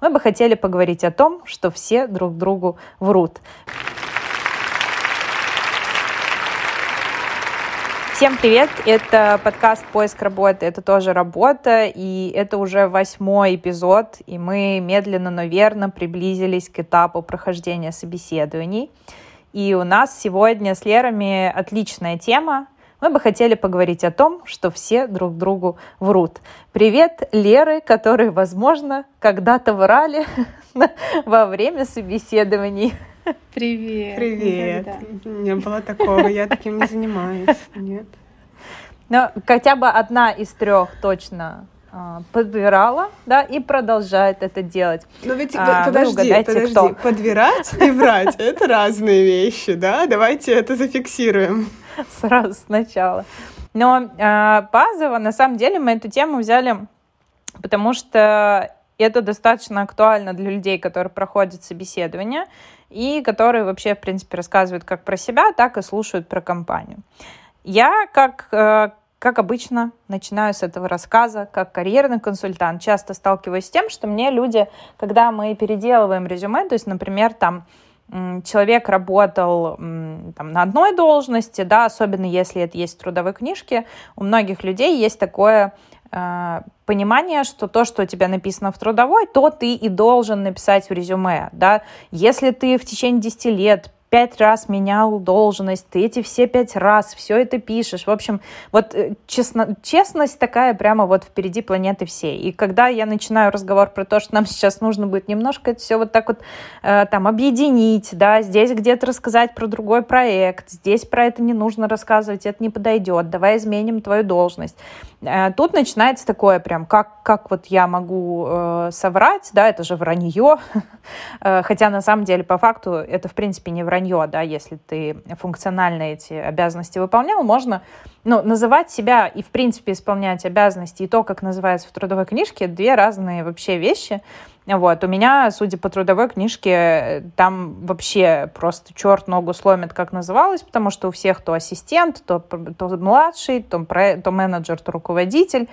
мы бы хотели поговорить о том, что все друг другу врут. Всем привет! Это подкаст «Поиск работы». Это тоже работа, и это уже 8-й эпизод, и мы медленно, но верно приблизились к этапу прохождения собеседований. И у нас сегодня с Лерами отличная тема. Мы бы хотели поговорить о том, что все друг другу врут. Привет, Леры, которые, возможно, когда-то врали во время собеседований. Привет. Привет. Никогда. Не было такого, я таким не занимаюсь. Нет. Но хотя бы одна из трех точно подбирала, да, и продолжает это делать. Но ведь подожди, кто? Подбирать и врать — это разные вещи, да? Давайте это зафиксируем. Сразу сначала. Но базово, на самом деле, мы эту тему взяли, потому что это достаточно актуально для людей, которые проходят собеседование и которые вообще, в принципе, рассказывают как про себя, так и слушают про компанию. Я, как обычно, начинаю с этого рассказа, как карьерный консультант, часто сталкиваюсь с тем, что мне люди, когда мы переделываем резюме, то есть, например, там, человек работал там, на одной должности, да, особенно если это есть в трудовой книжке, у многих людей есть такое понимание, что то, что у тебя написано в трудовой, то ты и должен написать в резюме. Да? Если ты в течение 10 лет 5 раз менял должность, ты эти все 5 раз все это пишешь. В общем, вот честность такая прямо вот впереди планеты всей. И когда я начинаю разговор про то, что нам сейчас нужно будет немножко это все вот так вот там объединить, да, здесь где-то рассказать про другой проект, здесь про это не нужно рассказывать, это не подойдет, давай изменим твою должность. Тут начинается такое прям, как вот я могу соврать, да, это же вранье, хотя на самом деле по факту это в принципе не вранье, да, если ты функционально эти обязанности выполнял, можно, ну, называть себя и в принципе исполнять обязанности, и то, как называется в трудовой книжке, две разные вообще вещи. Вот, у меня, судя по трудовой книжке, там вообще просто черт ногу сломит, как называлось, потому что у всех то ассистент, то младший, то менеджер, то руководитель.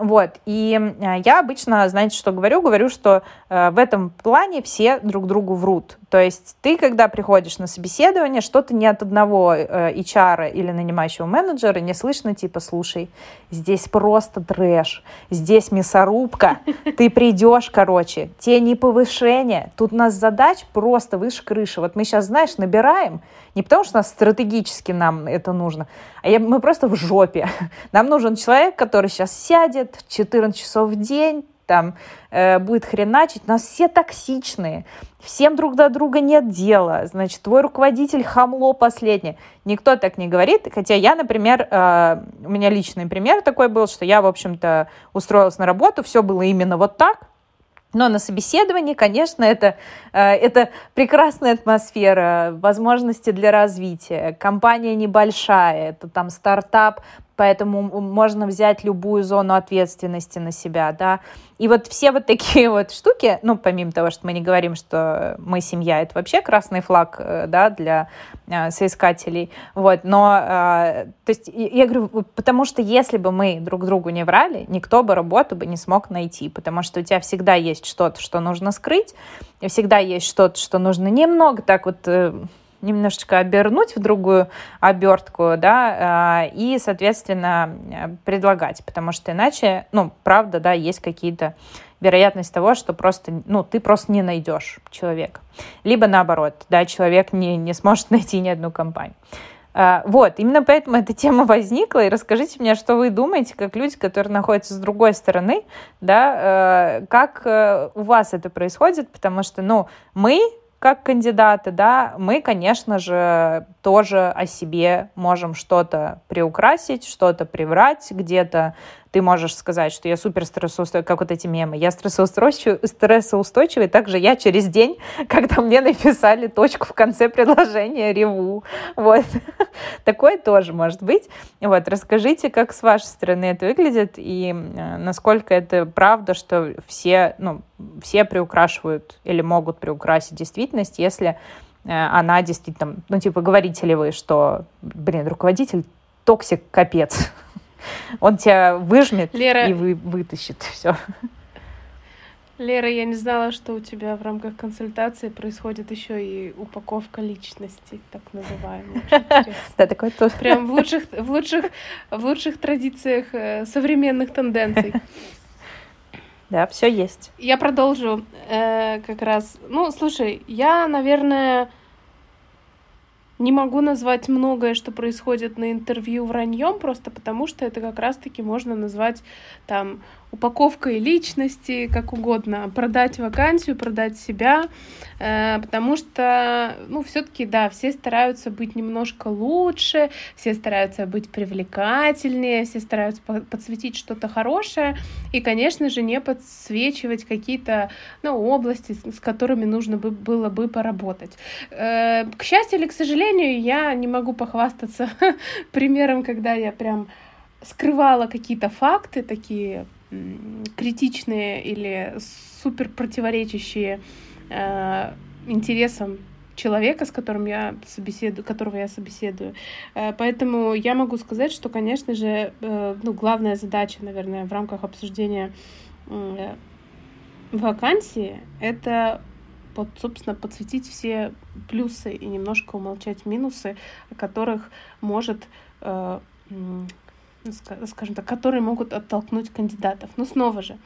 Вот, и я обычно, знаете, что говорю, что в этом плане все друг другу врут. То есть ты, когда приходишь на собеседование, что-то не от одного HR или нанимающего менеджера не слышно, типа, слушай, здесь просто трэш, здесь мясорубка, ты придешь, короче, тебе не повышение, тут у нас задач просто выше крыши. Вот мы сейчас, знаешь, набираем, не потому что нас стратегически нам это нужно, а мы просто в жопе. Нам нужен человек, который сейчас сядет 14 часов в день, там будет хреначить. Нас все токсичные, всем друг до друга нет дела. Значит, твой руководитель хамло последний. Никто так не говорит. Хотя я, например, у меня личный пример такой был, что я, в общем-то, устроилась на работу, все было именно вот так. Но на собеседовании, конечно, это прекрасная атмосфера, возможности для развития. Компания небольшая, это там стартап, поэтому можно взять любую зону ответственности на себя, да. И вот все вот такие вот штуки, ну, помимо того, что мы не говорим, что мы семья, это вообще красный флаг, да, для соискателей, вот, но, то есть, я говорю, потому что если бы мы друг другу не врали, никто бы работу бы не смог найти, потому что у тебя всегда есть что-то, что нужно скрыть, всегда есть что-то, что нужно немного так вот немножечко обернуть в другую обертку, да, и, соответственно, предлагать, потому что иначе, ну, правда, да, есть какие-то вероятность того, что просто, ну, ты просто не найдешь человека. Либо наоборот, да, человек не сможет найти ни одну компанию. Вот, именно поэтому эта тема возникла, и расскажите мне, что вы думаете, как люди, которые находятся с другой стороны, да, как у вас это происходит, потому что, ну, мы как кандидаты, да, мы, конечно же, тоже о себе можем что-то приукрасить, что-то приврать, где-то ты можешь сказать, что я супер стрессоустойчивый, как вот эти мемы, я стрессоустойчивый, также я через день, когда мне написали точку в конце предложения, реву, вот, такое тоже может быть, вот, расскажите, как с вашей стороны это выглядит и насколько это правда, что все, ну, все приукрашивают или могут приукрасить действительность, если она действительно, ну, типа, говорите ли вы, что, блин, руководитель токсик, капец, он тебя выжмет, Лера, и вытащит все. Лера, я не знала, что у тебя в рамках консультации происходит еще и упаковка личности, так называемая. Да, такое тоже. Прям в лучших традициях современных тенденций. Да, все есть. Я продолжу как раз. Ну, слушай, я, наверное, не могу назвать многое, что происходит на интервью, враньем, просто потому что это как раз-таки можно назвать там упаковкой личности, как угодно, продать вакансию, продать себя, потому что, ну, все-таки, да, все стараются быть немножко лучше, все стараются быть привлекательнее, все стараются подсветить что-то хорошее и, конечно же, не подсвечивать какие-то, ну, области, с которыми нужно было бы поработать. К счастью или к сожалению, я не могу похвастаться примером, когда я прям скрывала какие-то факты, такие критичные или супер противоречащие интересам человека, с которым которого я собеседую. Поэтому я могу сказать, что, конечно же, ну, главная задача, наверное, в рамках обсуждения вакансии — это собственно, подсветить все плюсы и немножко умолчать минусы, о которых может, скажем так, которые могут оттолкнуть кандидатов. Но снова же,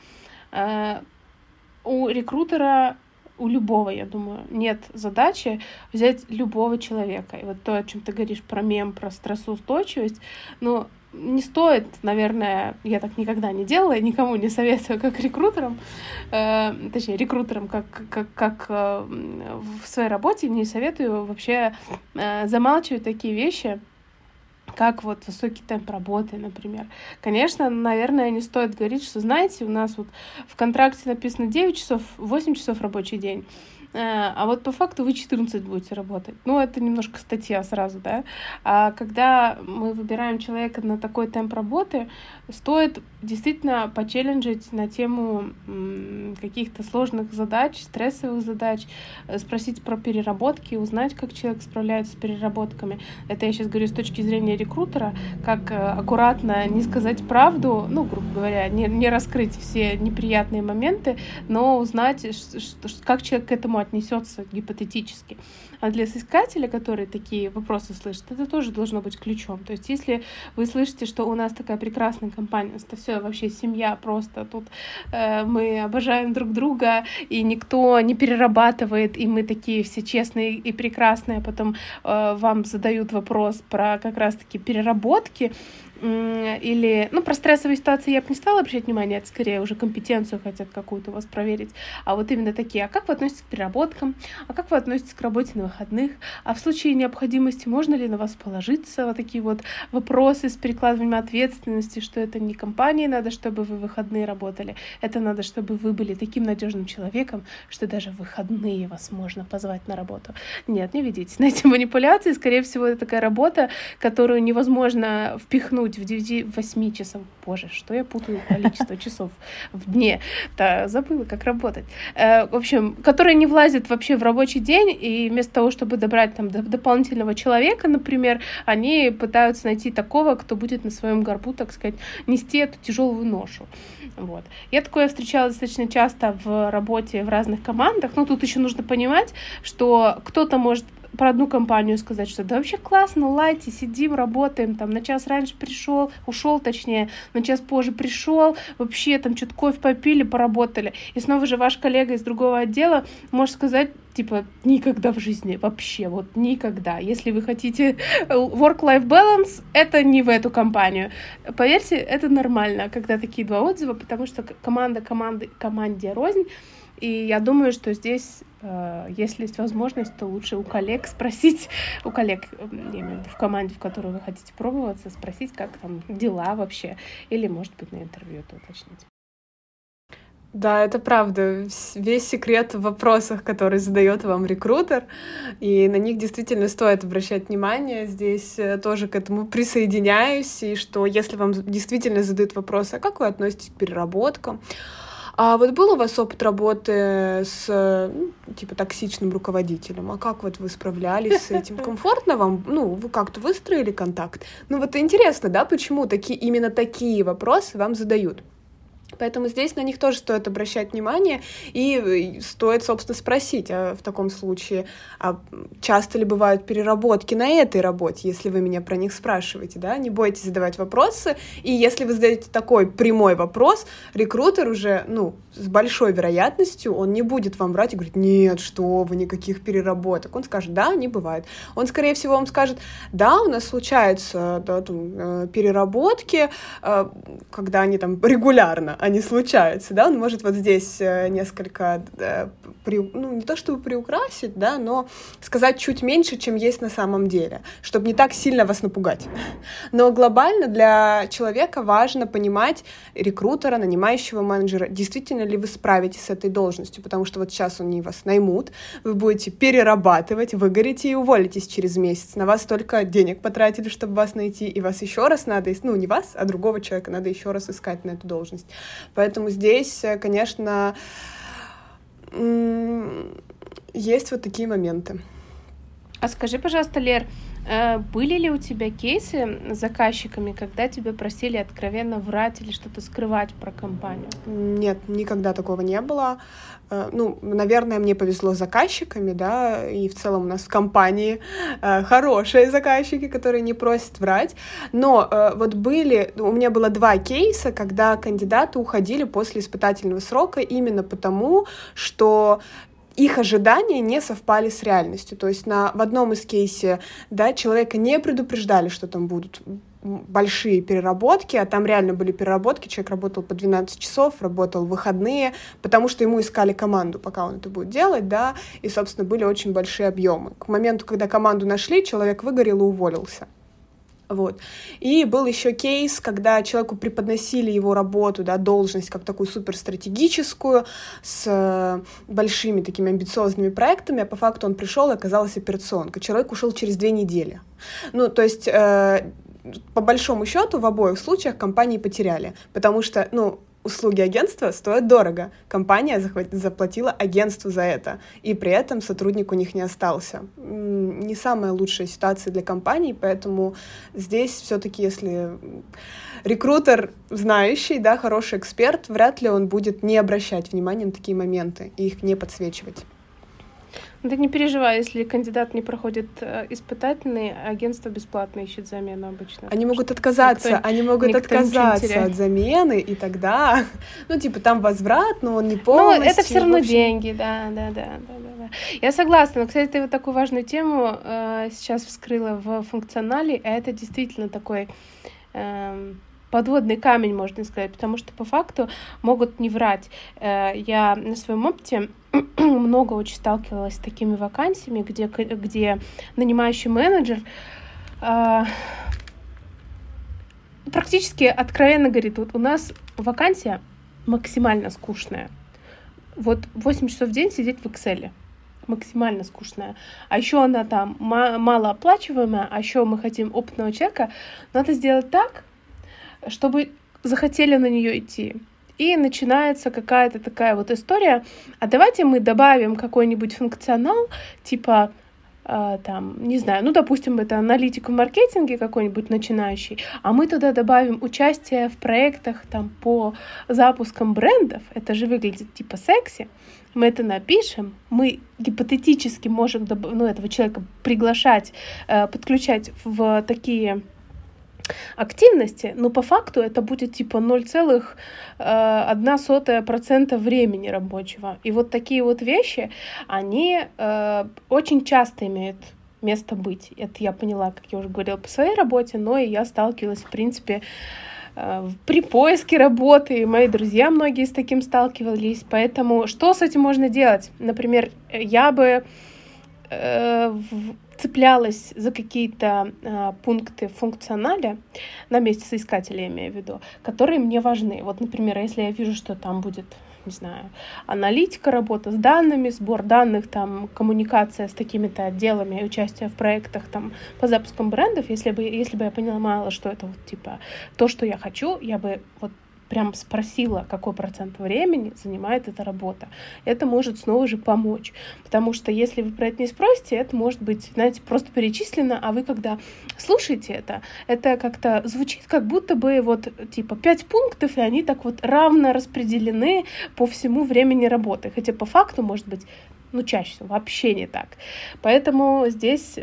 у рекрутера, у любого, я думаю, нет задачи взять любого человека. И вот то, о чем ты говоришь про мем, про стрессоустойчивость, но не стоит, наверное, я так никогда не делала, я никому не советую как рекрутерам, как в своей работе, не советую вообще замалчивать такие вещи, как вот высокий темп работы, например. Конечно, наверное, не стоит говорить, что, знаете, у нас вот в контракте написано 9 часов, 8 часов рабочий день, а вот по факту вы 14 будете работать. Ну, это немножко статья сразу, да. А когда мы выбираем человека на такой темп работы, стоит действительно почелленджить на тему каких-то сложных задач, стрессовых задач, спросить про переработки, узнать, как человек справляется с переработками. Это я сейчас говорю с точки зрения рекрутера, как аккуратно не сказать правду, ну, грубо говоря, не раскрыть все неприятные моменты, но узнать, как человек к этому отнесется гипотетически. А для соискателя, которые такие вопросы слышат, это тоже должно быть ключом. То есть, если вы слышите, что у нас такая прекрасная компания, это все вообще семья, просто тут мы обожаем друг друга, и никто не перерабатывает, и мы такие все честные и прекрасные, а потом вам задают вопрос про как раз-таки переработки, или, ну, про стрессовые ситуации я бы не стала обращать внимание, это скорее уже компетенцию хотят какую-то у вас проверить, а вот именно такие, а как вы относитесь к переработкам, а как вы относитесь к работе на выходных, а в случае необходимости можно ли на вас положиться, вот такие вот вопросы с перекладыванием ответственности, что это не компании надо, чтобы вы в выходные работали, это надо, чтобы вы были таким надежным человеком, что даже в выходные вас можно позвать на работу. Нет, не ведитесь на эти манипуляции, скорее всего, это такая работа, которую невозможно впихнуть в 9-8 часов. Боже, что я путаю количество часов в дне. Да, забыла, как работать. В общем, которая не влазит вообще в рабочий день, и вместо того, чтобы добрать там дополнительного человека, например, они пытаются найти такого, кто будет на своем горбу, так сказать, нести эту тяжелую ношу. Вот. Я такое встречала достаточно часто в работе в разных командах. Но тут еще нужно понимать, что кто-то может про одну компанию сказать, что да вообще классно, лайте, сидим, работаем, там на час раньше ушел, на час позже пришел, вообще там что-то кофе попили, поработали. И снова же ваш коллега из другого отдела может сказать, типа, никогда в жизни, вообще, вот никогда. Если вы хотите work-life balance, это не в эту компанию. Поверьте, это нормально, когда такие два отзыва, потому что команде рознь. И я думаю, что здесь, если есть возможность, то лучше у коллег спросить, у коллег, я имею в виду, в команде, в которую вы хотите пробоваться, спросить, как там дела вообще, или, может быть, на интервью это уточнить. Да, это правда. Весь секрет в вопросах, которые задает вам рекрутер, и на них действительно стоит обращать внимание. Здесь тоже к этому присоединяюсь, и что если вам действительно задают вопрос, а как вы относитесь к переработкам, а вот был у вас опыт работы с, типа, токсичным руководителем? А как вот вы справлялись с этим? Комфортно вам? Ну, вы как-то выстроили контакт? Ну, вот интересно, да, почему именно такие вопросы вам задают? Поэтому здесь на них тоже стоит обращать внимание и стоит, собственно, спросить в таком случае, часто ли бывают переработки на этой работе, если вы меня про них спрашиваете, да? Не бойтесь задавать вопросы, и если вы задаете такой прямой вопрос, рекрутер уже, с большой вероятностью он не будет вам врать и говорить: нет, что вы, никаких переработок. Он скажет: да, не бывает. Он, скорее всего, вам скажет: да, у нас случаются переработки, когда они там регулярно, они случаются, да, он может вот здесь несколько, не то чтобы приукрасить, да, но сказать чуть меньше, чем есть на самом деле, чтобы не так сильно вас напугать. Но глобально для человека важно понимать, рекрутера, нанимающего менеджера, действительно ли вы справитесь с этой должностью, потому что вот сейчас они вас наймут, вы будете перерабатывать, выгорите и уволитесь через месяц, на вас столько денег потратили, чтобы вас найти, и вас еще раз надо, не вас, а другого человека надо еще раз искать на эту должность. Поэтому здесь, конечно, есть вот такие моменты. А скажи, пожалуйста, Лер, были ли у тебя кейсы с заказчиками, когда тебя просили откровенно врать или что-то скрывать про компанию? Нет, никогда такого не было. Наверное, мне повезло с заказчиками, да, и в целом у нас в компании хорошие заказчики, которые не просят врать. Но вот у меня было 2 кейса, когда кандидаты уходили после испытательного срока именно потому, что их ожидания не совпали с реальностью. То есть в одном из кейсов, да, человека не предупреждали, что там будут большие переработки, а там реально были переработки, человек работал по 12 часов, работал в выходные, потому что ему искали команду, пока он это будет делать, да, и, собственно, были очень большие объемы. К моменту, когда команду нашли, человек выгорел и уволился. Вот. И был еще кейс, когда человеку преподносили его работу, да, должность как такую суперстратегическую, с большими такими амбициозными проектами, а по факту он пришел и оказалась операционка. Человек ушел через 2 недели. То есть по большому счету в обоих случаях компании потеряли, потому что, услуги агентства стоят дорого. Компания заплатила агентству за это, и при этом сотрудник у них не остался. Не самая лучшая ситуация для компании, поэтому здесь все-таки, если рекрутер знающий, да, хороший эксперт, вряд ли он будет не обращать внимания на такие моменты и их не подсвечивать. Да не переживай, если кандидат не проходит испытательные, агентство бесплатно ищет замену обычно. Они могут отказаться, от замены, и тогда, там возврат, но он не полностью. Но это все равно деньги, да. Я согласна, но, кстати, ты вот такую важную тему сейчас вскрыла в функционале, а это действительно такой подводный камень, можно сказать, потому что по факту могут не врать. Я на своем опыте много очень сталкивалась с такими вакансиями, где нанимающий менеджер практически откровенно говорит: вот у нас вакансия максимально скучная. Вот 8 часов в день сидеть в Excel. Максимально скучная. А еще она там малооплачиваемая, а еще мы хотим опытного человека. Надо сделать так, чтобы захотели на нее идти. И начинается какая-то такая вот история: а давайте мы добавим какой-нибудь функционал, типа, допустим, это аналитик в маркетинге какой-нибудь начинающий, а мы туда добавим участие в проектах по запускам брендов, это же выглядит типа секси, мы это напишем, мы гипотетически можем этого человека приглашать, подключать в такие активности, но по факту это будет 0,1% времени рабочего. И вот такие вот вещи, они очень часто имеют место быть. Это я поняла, как я уже говорила, по своей работе, но и я сталкивалась, в принципе, при поиске работы, и мои друзья многие с таким сталкивались. Поэтому что с этим можно делать? Например, я бы цеплялась за какие-то пункты функционаля на месте соискателя, я имею в виду, которые мне важны. Вот, например, если я вижу, что там будет, не знаю, аналитика, работа с данными, сбор данных, коммуникация с такими-то отделами, участие в проектах по запускам брендов, если бы я понимала, что это вот то, что я хочу, я бы вот прям спросила, какой процент времени занимает эта работа. Это может снова же помочь, потому что если вы про это не спросите, это может быть, знаете, просто перечислено, а вы когда слушаете это как-то звучит, как будто бы вот типа 5 пунктов, и они так вот равно распределены по всему времени работы, хотя по факту может быть, ну, чаще всего вообще не так. Поэтому здесь...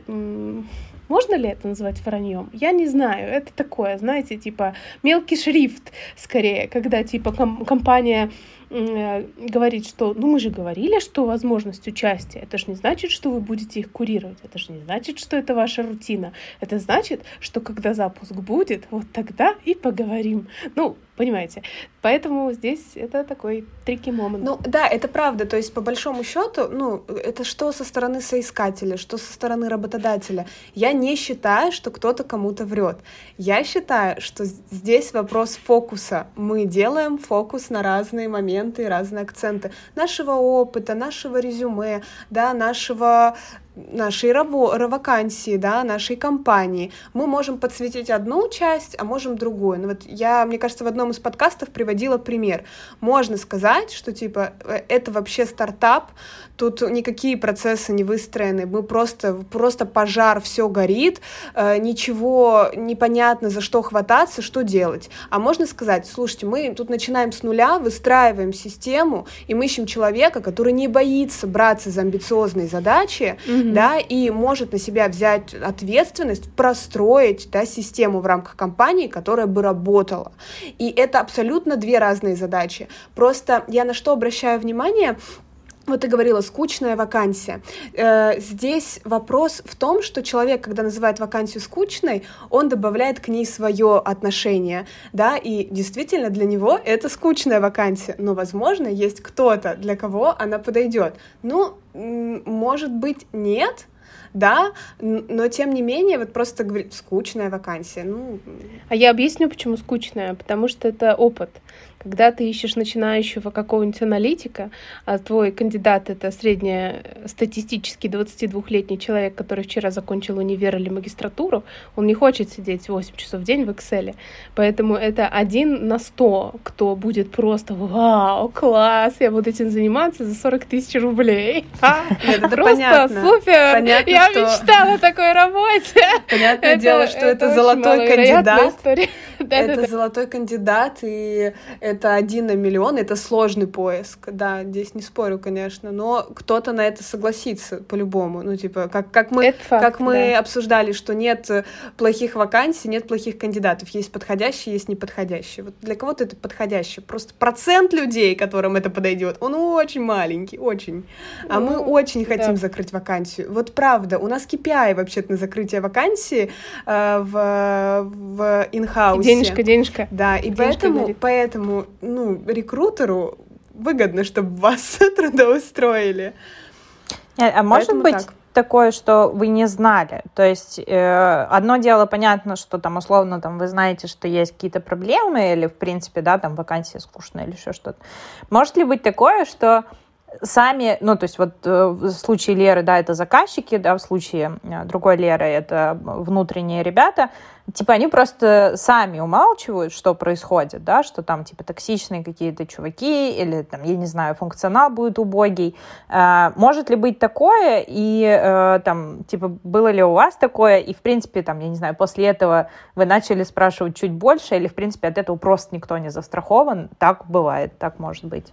Можно ли это назвать враньем? Я не знаю. Это такое, знаете, типа мелкий шрифт скорее, когда типа компания говорит, что ну мы же говорили, что возможность участия, это же не значит, что вы будете их курировать, это же не значит, что это ваша рутина. Это значит, что когда запуск будет, вот тогда и поговорим. Ну, понимаете. Поэтому здесь это такой tricky момент. Ну да, это правда. То есть по большому счету, ну, это что со стороны соискателя, что со стороны работодателя. Я не считаю, что кто-то кому-то врет. Я считаю, что здесь вопрос фокуса. Мы делаем фокус на разные моменты, разные акценты нашего опыта, нашего резюме, да, нашей вакансии, да, нашей компании. Мы можем подсветить одну часть, а можем другую. Ну, вот я, мне кажется, в одном из подкастов приводила пример. Можно сказать, что типа это вообще стартап, тут никакие процессы не выстроены, мы просто пожар, все горит, ничего непонятно, за что хвататься, что делать. А можно сказать, слушайте, мы тут начинаем с нуля, выстраиваем систему, и мы ищем человека, который не боится браться за амбициозные задачи, да, и может на себя взять ответственность, простроить, да, систему в рамках компании, которая бы работала. И это абсолютно две разные задачи. Просто я на что обращаю внимание? Вот ты говорила, скучная вакансия. Здесь вопрос в том, что человек, когда называет вакансию скучной, он добавляет к ней свое отношение, да, и действительно для него это скучная вакансия, но, возможно, есть кто-то, для кого она подойдет. Ну, может быть, нет, да, но тем не менее, вот просто говорит, скучная вакансия. Ну... А я объясню, почему скучная, потому что это опыт. Когда ты ищешь начинающего какого-нибудь аналитика, а твой кандидат — это среднестатистический 22-летний человек, который вчера закончил универ или магистратуру, он не хочет сидеть 8 часов в день в Excel. Поэтому это 1 на 100, кто будет просто «Вау, класс, я буду этим заниматься за 40 000 рублей!» Просто супер! Я мечтала о такой работе! Понятное дело, что это золотой кандидат. Это золотой кандидат, и... Это 1 на миллион, это сложный поиск, да, здесь не спорю, конечно, но кто-то на это согласится по-любому, ну, типа, как мы обсуждали, что нет плохих вакансий, нет плохих кандидатов, есть подходящие, есть неподходящие, вот для кого-то это подходящие, просто процент людей, которым это подойдет, он очень маленький, очень, а мы очень хотим закрыть вакансию, вот правда, у нас KPI вообще-то на закрытие вакансии в инхаусе. Денежка. Да, и поэтому, ну, рекрутеру выгодно, чтобы вас трудоустроили. А может быть такое, что вы не знали? То есть одно дело, понятно, что там условно там, вы знаете, что есть какие-то проблемы или, в принципе, да, там вакансия скучная или еще что-то. Может ли быть такое, что сами, ну, то есть вот в случае Леры, да, это заказчики, да, в случае другой Леры это внутренние ребята, типа они просто сами умалчивают, что происходит, да, что там типа токсичные какие-то чуваки или там, я не знаю, функционал будет убогий. Может ли быть такое? И там, типа, было ли у вас такое? И, в принципе, там, я не знаю, после этого вы начали спрашивать чуть больше или, в принципе, от этого просто никто не застрахован? Так бывает, так может быть.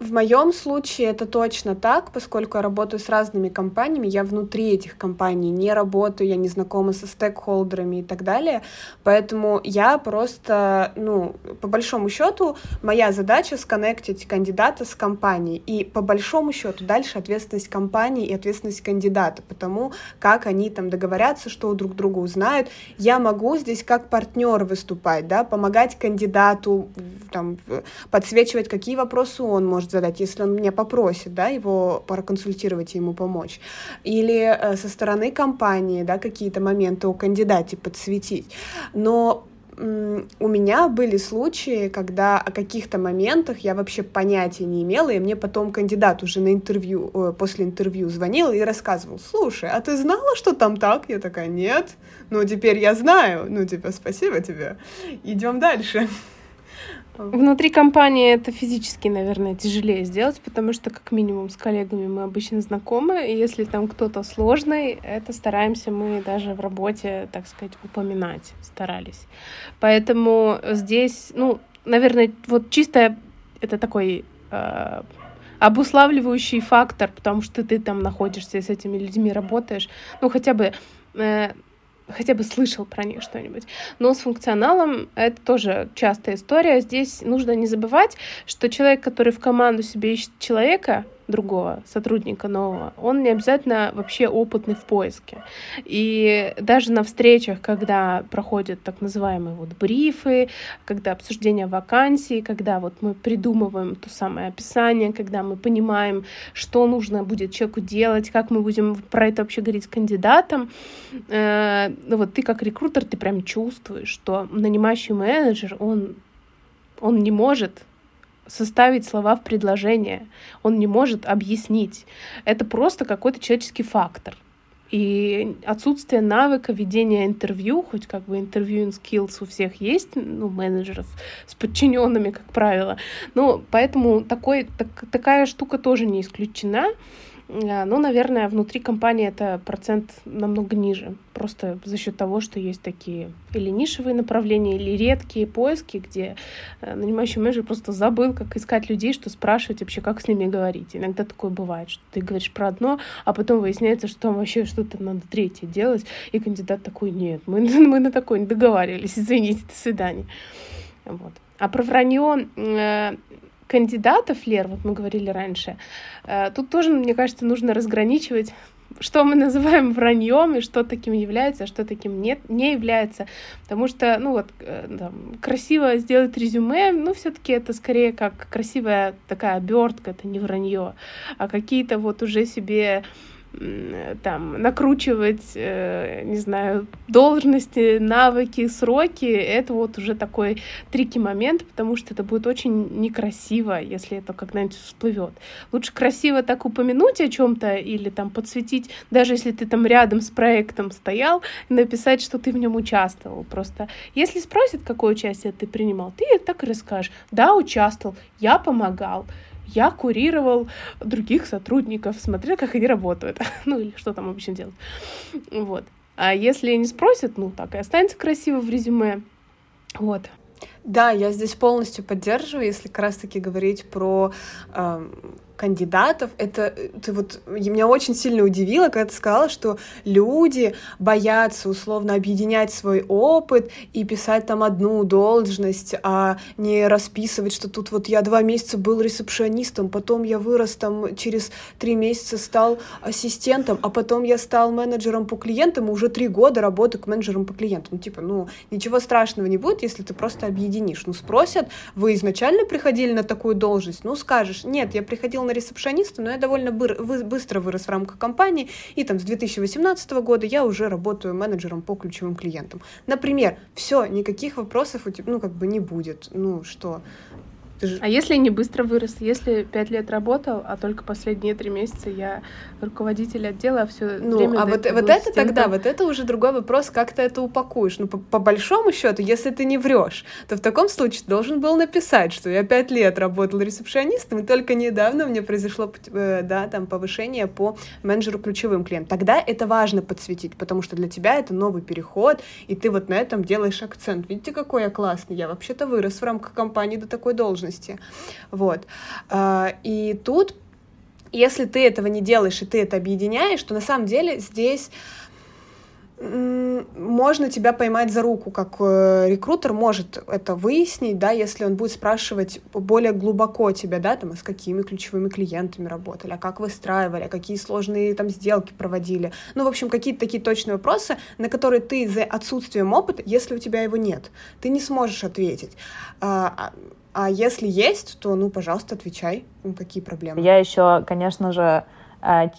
В моем случае это точно так, поскольку я работаю с разными компаниями, я внутри этих компаний не работаю, я не знакома со стейкхолдерами и так далее, поэтому я просто, ну, по большому счету, моя задача сконнектить кандидата с компанией, и по большому счету дальше ответственность компании и ответственность кандидата, потому как они там договорятся, что друг друга узнают, я могу здесь как партнер выступать, да, помогать кандидату, там, подсвечивать, какие вопросы он может задать, если он меня попросит, да, его проконсультировать и ему помочь. Или со стороны компании, да, какие-то моменты о кандидате подсветить. Но у меня были случаи, когда о каких-то моментах я вообще понятия не имела, и мне потом кандидат уже на интервью, после интервью звонил и рассказывал, слушай, а ты знала, что там так? Я такая, нет, ну теперь я знаю, ну типа спасибо тебе, идем дальше. Внутри компании это физически, наверное, тяжелее сделать, потому что, как минимум, с коллегами мы обычно знакомы, и если там кто-то сложный, это стараемся мы даже в работе, так сказать, упоминать, старались. Поэтому здесь, наверное, вот чисто это такой обуславливающий фактор, потому что ты там находишься и с этими людьми работаешь, хотя бы слышал про них что-нибудь. Но с функционалом это тоже частая история. Здесь нужно не забывать, что человек, который в команду себе ищет человека другого, сотрудника нового, он не обязательно вообще опытный в поиске. И даже на встречах, когда проходят так называемые брифы, когда обсуждение вакансий, когда мы придумываем то самое описание, когда мы понимаем, что нужно будет человеку делать, как мы будем про это вообще говорить с кандидатом, ты как рекрутер, ты прям чувствуешь, что нанимающий менеджер, он не может составить слова в предложение, он не может объяснить. Это просто какой-то человеческий фактор. И отсутствие навыка ведения интервью, хоть interviewing skills у всех есть, менеджеров с подчиненными, как правило. Поэтому такая штука тоже не исключена. Но, наверное, внутри компании это процент намного ниже. Просто за счет того, что есть такие или нишевые направления, или редкие поиски, где нанимающий менеджер просто забыл, как искать людей, что спрашивать вообще, как с ними говорить. Иногда такое бывает, что ты говоришь про одно, а потом выясняется, что там вообще что-то надо третье делать, и кандидат такой: нет, мы на такое не договаривались, извините, до свидания. А про вранье кандидатов, Лер, мы говорили раньше, тут тоже, мне кажется, нужно разграничивать, что мы называем враньем и что таким является, а что таким не является. Потому что, красиво сделать резюме, все-таки это скорее как красивая такая обертка, это не вранье, а какие-то уже себе накручивать, не знаю, должности, навыки, сроки, это уже такой трики момент, потому что это будет очень некрасиво, если это когда-нибудь всплывет. Лучше красиво так упомянуть о чем-то или подсветить, даже если ты рядом с проектом стоял, написать, что ты в нем участвовал. Просто если спросят, какое участие ты принимал, ты так и расскажешь: да, участвовал, я помогал, я курировал других сотрудников, смотрел, как они работают, или что там обычно делают. А если не спросят, так и останется красиво в резюме. Да, я здесь полностью поддерживаю, если как раз-таки говорить про кандидатов. Это ты меня очень сильно удивило, когда ты сказала, что люди боятся условно объединять свой опыт и писать одну должность, а не расписывать, что тут я 2 месяца был ресепшионистом, потом я вырос через 3 месяца стал ассистентом, а потом я стал менеджером по клиентам и уже 3 года работаю к менеджерам по клиентам. Ничего страшного не будет, если ты просто объединишь. Спросят: вы изначально приходили на такую должность? Скажешь: нет, я приходил на ресепшиониста, но я довольно быстро вырос в рамках компании, и с 2018 года я уже работаю менеджером по ключевым клиентам. Например, все, никаких вопросов у тебя не будет. Что? А если не быстро вырос, если 5 лет работал, а только последние 3 месяца я руководитель отдела, а все время... это уже другой вопрос, как ты это упакуешь. По большому счету, если ты не врешь, то в таком случае ты должен был написать, что я 5 лет работал ресепшионистом, и только недавно мне произошло повышение по менеджеру ключевым клиентам. Тогда это важно подсветить, потому что для тебя это новый переход, и ты на этом делаешь акцент. Видите, какой я классный, я вообще-то вырос в рамках компании до такой должности. И тут, если ты этого не делаешь и ты это объединяешь, то на самом деле здесь можно тебя поймать за руку, как рекрутер может это выяснить, если он будет спрашивать более глубоко тебя, а с какими ключевыми клиентами работали, а как выстраивали, а какие сложные сделки проводили. В общем, какие-то такие точные вопросы, на которые ты из-за отсутствия опыта, если у тебя его нет, ты не сможешь ответить. А если есть, то, пожалуйста, отвечай, какие проблемы. Я еще, конечно же,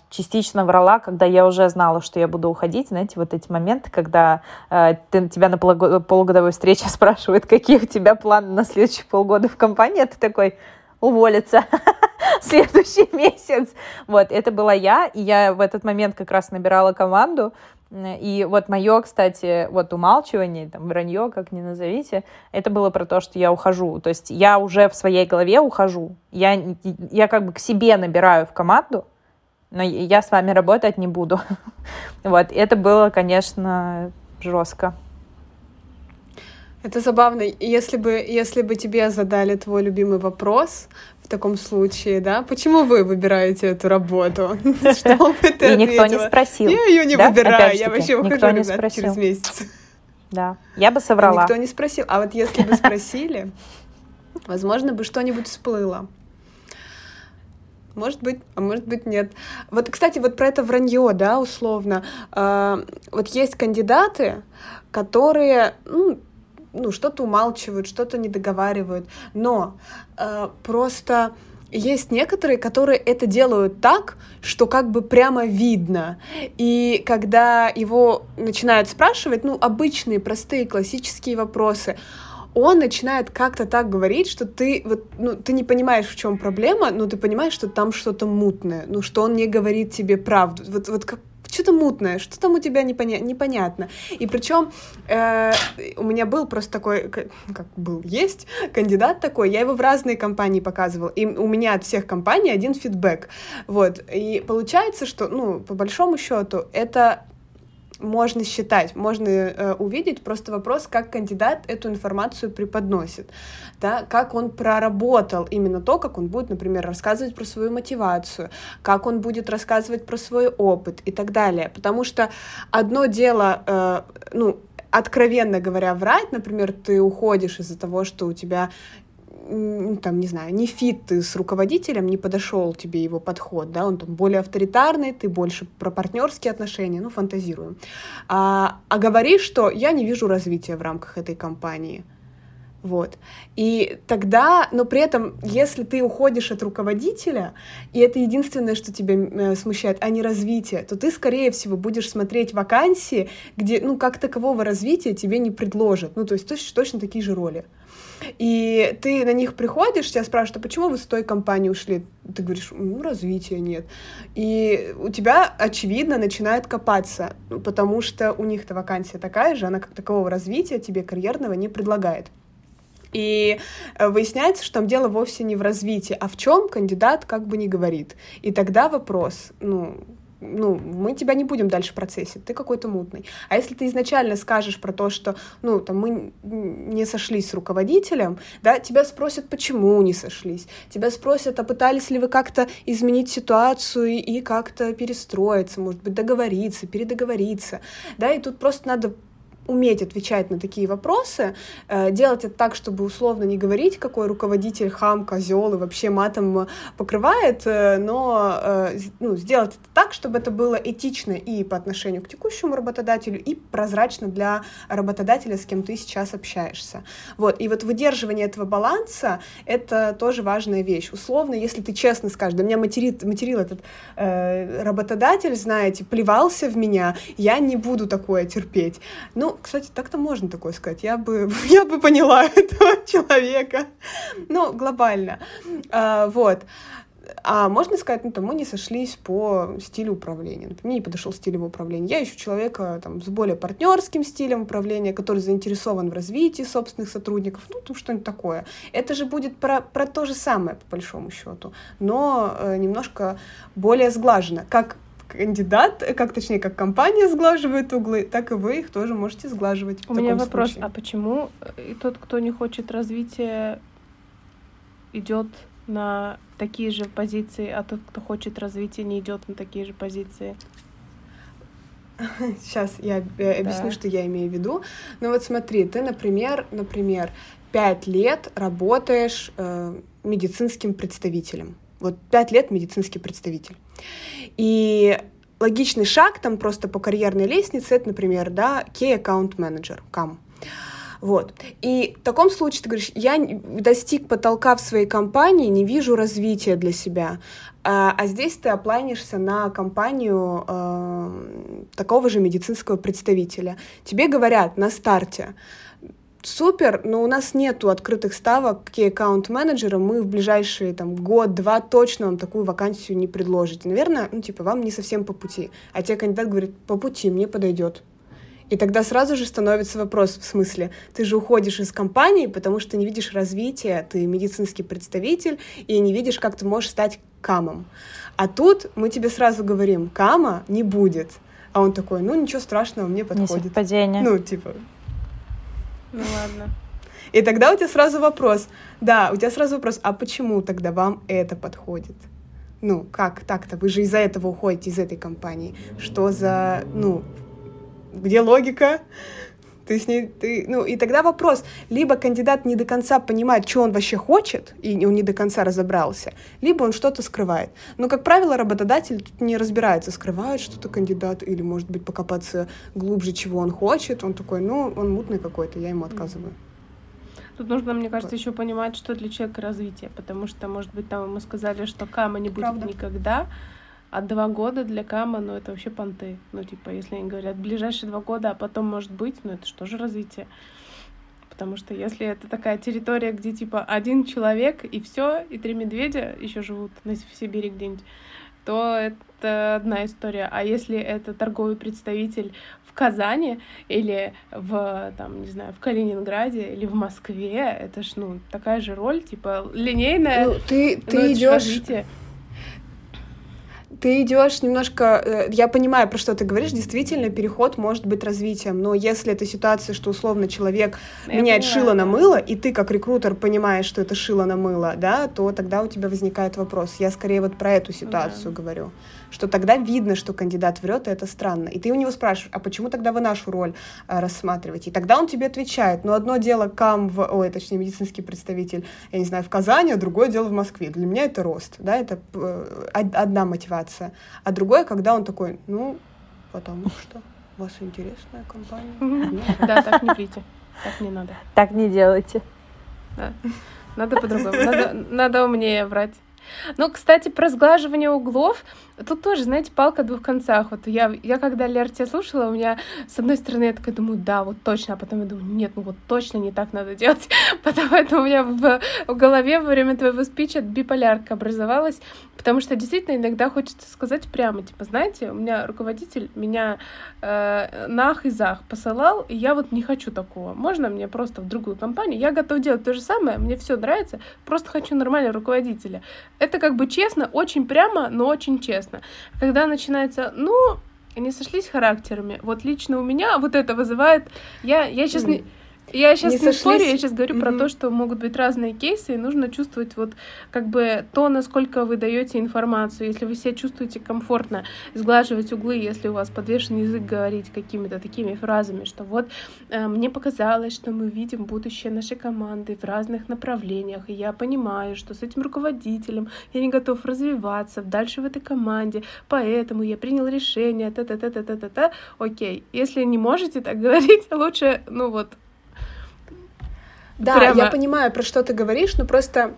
частично врала, когда я уже знала, что я буду уходить. Знаете, эти моменты, когда тебя на полугодовой встрече спрашивают, какие у тебя планы на следующие полгода в компании, а ты такой: уволиться следующий месяц. Это была я, и я в этот момент как раз набирала команду, И вот мое, кстати, вот умалчивание, там, вранье, как ни назовите, это было про то, что я ухожу. То есть я уже в своей голове ухожу. Я как бы к себе набираю в команду, но я с вами работать не буду. Вот, это было, конечно, жестко. Это забавно. Если бы тебе задали твой любимый вопрос в таком случае, да, почему вы выбираете эту работу? Что бы ты ответила? И никто не спросил. Я ее не выбираю, я вообще ухожу, ребята, через месяц. Да, я бы соврала. Никто не спросил. А вот если бы спросили, возможно, бы что-нибудь всплыло. Может быть, а может быть нет. Вот, кстати, вот про это вранье, да, условно. Вот есть кандидаты, которые... Ну, что-то умалчивают, что-то недоговаривают. Но просто есть некоторые, которые это делают так, что как бы прямо видно. И когда его начинают спрашивать, ну, обычные, простые, классические вопросы, он начинает как-то так говорить, что ты, вот, ну, ты не понимаешь, в чем проблема, но ты понимаешь, что там что-то мутное, ну, что он не говорит тебе правду. Вот как что-то мутное, что там у тебя непонятно. И причем у меня был просто такой, есть кандидат такой, я его в разные компании показывала, и у меня от всех компаний один фидбэк. Вот, и получается, что, ну, по большому счету, это можно считать, можно увидеть, просто вопрос, как кандидат эту информацию преподносит, да, как он проработал именно то, как он будет, например, рассказывать про свою мотивацию, как он будет рассказывать про свой опыт и так далее, потому что одно дело, откровенно говоря, врать, например, ты уходишь из-за того, что у тебя там, не знаю, не фит ты с руководителем, не подошел тебе его подход, да, он там более авторитарный, ты больше про партнерские отношения, ну, фантазируем. А говоришь, что я не вижу развития в рамках этой компании. Вот. И тогда, но при этом, если ты уходишь от руководителя, и это единственное, что тебя смущает, а не развитие, то ты, скорее всего, будешь смотреть вакансии, где, ну, как такового развития тебе не предложат. Ну, то есть точно такие же роли. И ты на них приходишь, тебя спрашивают, а почему вы с той компании ушли? Ты говоришь, ну, развития нет. И у тебя, очевидно, начинает копаться, потому что у них-то вакансия такая же, она как такового развития тебе карьерного не предлагает. И выясняется, что там дело вовсе не в развитии, а в чем кандидат как бы не говорит. И тогда вопрос, мы тебя не будем дальше процессить, ты какой-то мутный. А если ты изначально скажешь про то, что, мы не сошлись с руководителем, да, тебя спросят, почему не сошлись, тебя спросят, а пытались ли вы как-то изменить ситуацию и как-то перестроиться, может быть, договориться, передоговориться, да, и тут просто надо уметь отвечать на такие вопросы, делать это так, чтобы условно не говорить, какой руководитель хам, козел и вообще матом покрывает, но сделать это так, чтобы это было этично и по отношению к текущему работодателю, и прозрачно для работодателя, с кем ты сейчас общаешься. Вот. И вот выдерживание этого баланса — это тоже важная вещь. Условно, если ты честно скажешь, да меня материл этот работодатель, знаете, плевался в меня, я не буду такое терпеть. Ну, кстати, так-то можно такое сказать. Я бы поняла этого человека. Ну, глобально. Вот. А можно сказать, мы не сошлись по стилю управления. Например, мне не подошел стиль его управления. Я ищу человека с более партнерским стилем управления, который заинтересован в развитии собственных сотрудников. Ну, что-нибудь такое. Это же будет про то же самое, по большому счету, но немножко более сглажено. Как кандидат, как компания сглаживает углы, так и вы их тоже можете сглаживать. У меня вопрос, а почему и тот, кто не хочет развития, идет на такие же позиции, а тот, кто хочет развития, не идет на такие же позиции? Сейчас я объясню, да, что я имею в виду. Ну вот смотри, ты, например, 5 лет работаешь медицинским представителем. Вот 5 лет медицинский представитель. И логичный шаг там просто по карьерной лестнице, это, например, да, Key Account Manager, КАМ. Вот. И в таком случае ты говоришь, я достиг потолка в своей компании, не вижу развития для себя. А здесь ты оплайнишься на компанию такого же медицинского представителя. Тебе говорят на старте, супер, но у нас нету открытых ставок к аккаунт-менеджеру, мы в ближайшие год-два точно вам такую вакансию не предложите. Наверное, вам не совсем по пути. А тебе кандидат говорит, по пути, мне подойдет. И тогда сразу же становится вопрос, в смысле, ты же уходишь из компании, потому что не видишь развития, ты медицинский представитель, и не видишь, как ты можешь стать камом. А тут мы тебе сразу говорим, кама не будет. А он такой, ничего страшного, мне подходит. Не совпадение. Ну ладно. И тогда у тебя сразу вопрос. Да, у тебя сразу вопрос, а почему тогда вам это подходит? Как так-то? Вы же из-за этого уходите, из этой компании. Что за... Где логика? И тогда вопрос. Либо кандидат не до конца понимает, что он вообще хочет, и он не до конца разобрался, либо он что-то скрывает. Но, как правило, работодатель тут не разбирается, скрывает что-то кандидат, или, может быть, покопаться глубже, чего он хочет. Он такой, он мутный какой-то, я ему отказываю. Тут нужно, мне кажется, еще понимать, что для человека развитие, потому что, может быть, там ему сказали, что кама не будет никогда. А 2 года для кама, это вообще понты. Если они говорят, ближайшие 2 года, а потом может быть, это что же развитие? Потому что если это такая территория, где 1 человек и все, и 3 медведя еще живут в Сибири где-нибудь, то это одна история. А если это торговый представитель в Казани или в Калининграде или в Москве, это ж, такая же роль, линейная. Ты идешь... Развитие. Ты идешь немножко... Я понимаю, про что ты говоришь. Действительно, переход может быть развитием. Но если это ситуация, что условно человек меняет шило на мыло, и ты как рекрутер понимаешь, что это шило на мыло, то тогда у тебя возникает вопрос. Я скорее про эту ситуацию говорю. Что тогда видно, что кандидат врет, и это странно. И ты у него спрашиваешь, а почему тогда вы нашу роль рассматриваете? И тогда он тебе отвечает. Одно дело медицинский представитель, я не знаю, в Казани, а другое дело в Москве. Для меня это рост. Это одна мотивация. А другое, когда он такой, потому что у вас интересная компания. Да, так не пейте. Так не надо. Так не делайте. Надо по-другому. Надо умнее врать. Кстати, про сглаживание углов, тут тоже, палка о 2 концах. Я когда Лер тебя слушала, у меня, с одной стороны, я такая думаю, да, вот точно, а потом я думаю, нет, точно не так надо делать. Поэтому у меня в голове во время твоего спича биполярка образовалась, потому что действительно иногда хочется сказать прямо, знаете, у меня руководитель меня нах и зах посылал, и я не хочу такого. Можно мне просто в другую компанию? Я готова делать то же самое, мне все нравится, просто хочу нормального руководителя. Это честно, очень прямо, но очень честно. Когда начинается, они сошлись характерами. Лично у меня это вызывает... Я сейчас не спорю, я сейчас говорю про то, что могут быть разные кейсы, и нужно чувствовать то, насколько вы даете информацию. Если вы себя чувствуете комфортно, сглаживать углы, если у вас подвешен язык, говорить какими-то такими фразами, что мне показалось, что мы видим будущее нашей команды в разных направлениях, и я понимаю, что с этим руководителем я не готов развиваться дальше в этой команде, поэтому я принял решение, окей. Если не можете так говорить, лучше, Да, прямо. Я понимаю, про что ты говоришь, но просто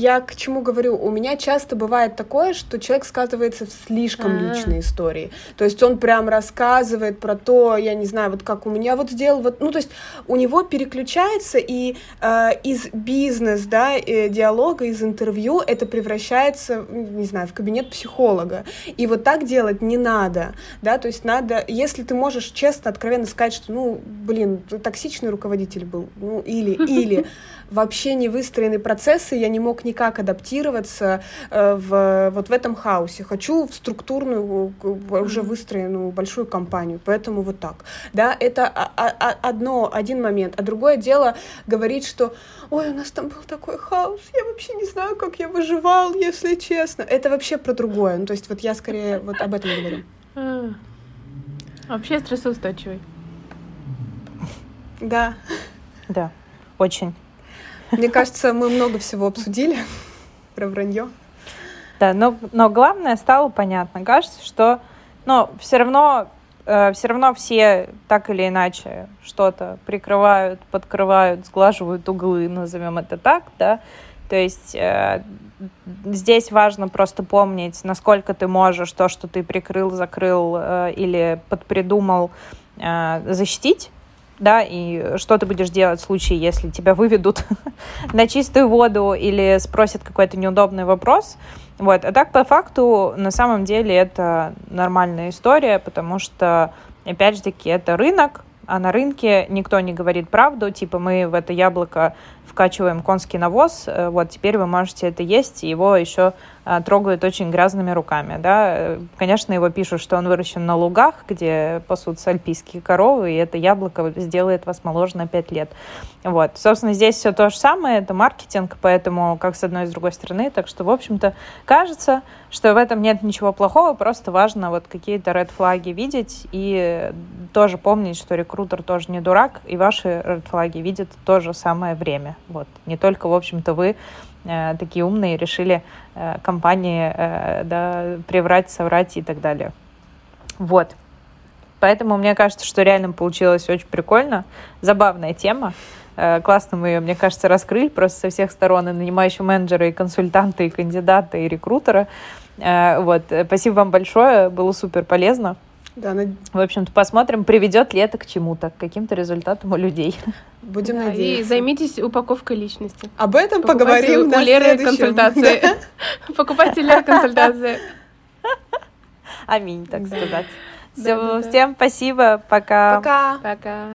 я к чему говорю? У меня часто бывает такое, что человек скатывается в слишком личные истории. То есть он прям рассказывает про то, я не знаю, как у меня сделал. То есть у него переключается, и из бизнес, диалога, из интервью это превращается, не знаю, в кабинет психолога. И так делать не надо. То есть надо, если ты можешь честно, откровенно сказать, что, токсичный руководитель был, или вообще не выстроены процессы, я не мог никак адаптироваться в этом хаосе. Хочу в структурную, уже выстроенную большую компанию, поэтому так. Это один момент. А другое дело говорить, что ой, у нас там был такой хаос, я вообще не знаю, как я выживал, если честно. Это вообще про другое. То есть я скорее об этом говорю. Вообще стрессоустойчивый. Да. Да, очень. Мне кажется, мы много всего обсудили про вранье. Да, но главное стало понятно. Кажется, что все равно все так или иначе что-то прикрывают, подкрывают, сглаживают углы, назовем это так, да. То есть здесь важно просто помнить, насколько ты можешь то, что ты прикрыл, закрыл или подпридумал, защитить. да, и что ты будешь делать в случае, если тебя выведут на чистую воду или спросят какой-то неудобный вопрос. Вот. А так, по факту, на самом деле, это нормальная история, потому что, опять же таки, это рынок, а на рынке никто не говорит правду, типа мы в это яблоко вкачиваем конский навоз, вот теперь вы можете это есть, и его еще трогают очень грязными руками, да. Конечно, его пишут, что он выращен на лугах, где пасутся альпийские коровы, и это яблоко сделает вас моложе на 5 лет. Вот. Собственно, здесь все то же самое, это маркетинг, поэтому как с одной и с другой стороны, так что, в общем-то, кажется, что в этом нет ничего плохого, просто важно вот какие-то ред флаги видеть и тоже помнить, что рекрутер тоже не дурак, и ваши ред флаги видят в то же самое время. Вот. Не только, в общем-то, вы такие умные решили компании да, приврать, соврать и так далее. Вот. Поэтому мне кажется, что реально получилось очень прикольно. Забавная тема. Классно мы ее, мне кажется, раскрыли просто со всех сторон. И нанимающие менеджеры, и консультанты, и кандидаты, и рекрутера. Вот. Спасибо вам большое. Было супер полезно. Да, в общем-то, посмотрим, приведет ли это к чему-то, к каким-то результатам у людей. Будем надеяться. И займитесь упаковкой личности. Об этом поговорим на следующем. Консультации. Покупателя консультации. Аминь, так сказать. Всем спасибо, пока. Пока.